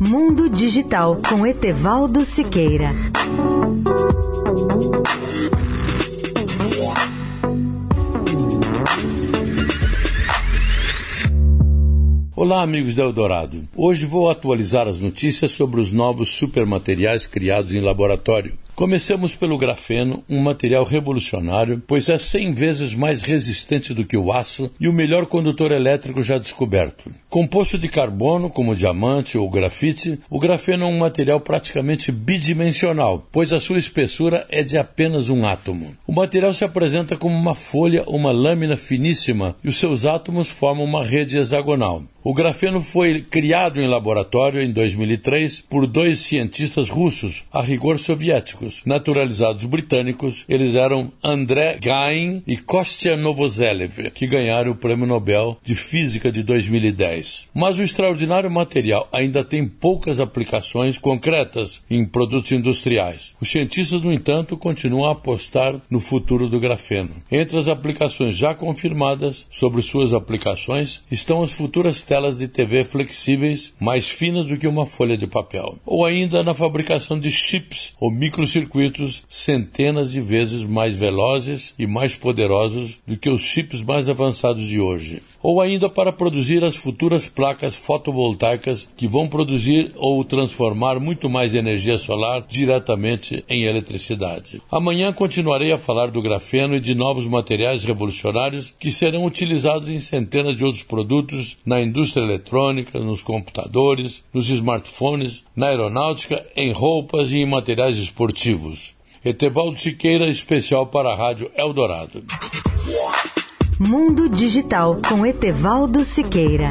Mundo Digital com Etevaldo Siqueira. Olá, amigos da Eldorado. Hoje vou atualizar as notícias sobre os novos supermateriais criados em laboratório. Comecemos pelo grafeno, um material revolucionário, pois é 100 vezes mais resistente do que o aço e o melhor condutor elétrico já descoberto. Composto de carbono, como o diamante ou grafite, o grafeno é um material praticamente bidimensional, pois a sua espessura é de apenas um átomo. O material se apresenta como uma folha ou uma lâmina finíssima e os seus átomos formam uma rede hexagonal. O grafeno foi criado em laboratório em 2003 por 2 cientistas russos, a rigor soviéticos. Naturalizados britânicos, eles eram André Geim e Kostya Novoselov, que ganharam o Prêmio Nobel de Física de 2010. Mas o extraordinário material ainda tem poucas aplicações concretas em produtos industriais. Os cientistas, no entanto, continuam a apostar no futuro do grafeno. Entre as aplicações já confirmadas, sobre suas aplicações, estão as futuras telas de TV flexíveis mais finas do que uma folha de papel, ou ainda na fabricação de chips ou microcircuitos centenas de vezes mais velozes e mais poderosos do que os chips mais avançados de hoje, ou ainda para produzir as futuras placas fotovoltaicas que vão produzir ou transformar muito mais energia solar diretamente em eletricidade. Amanhã continuarei a falar do grafeno e de novos materiais revolucionários que serão utilizados em centenas de outros produtos na indústria eletrônica, nos computadores, nos smartphones, na aeronáutica, em roupas e em materiais esportivos. Etevaldo Siqueira, especial para a Rádio Eldorado. Mundo Digital com Etevaldo Siqueira.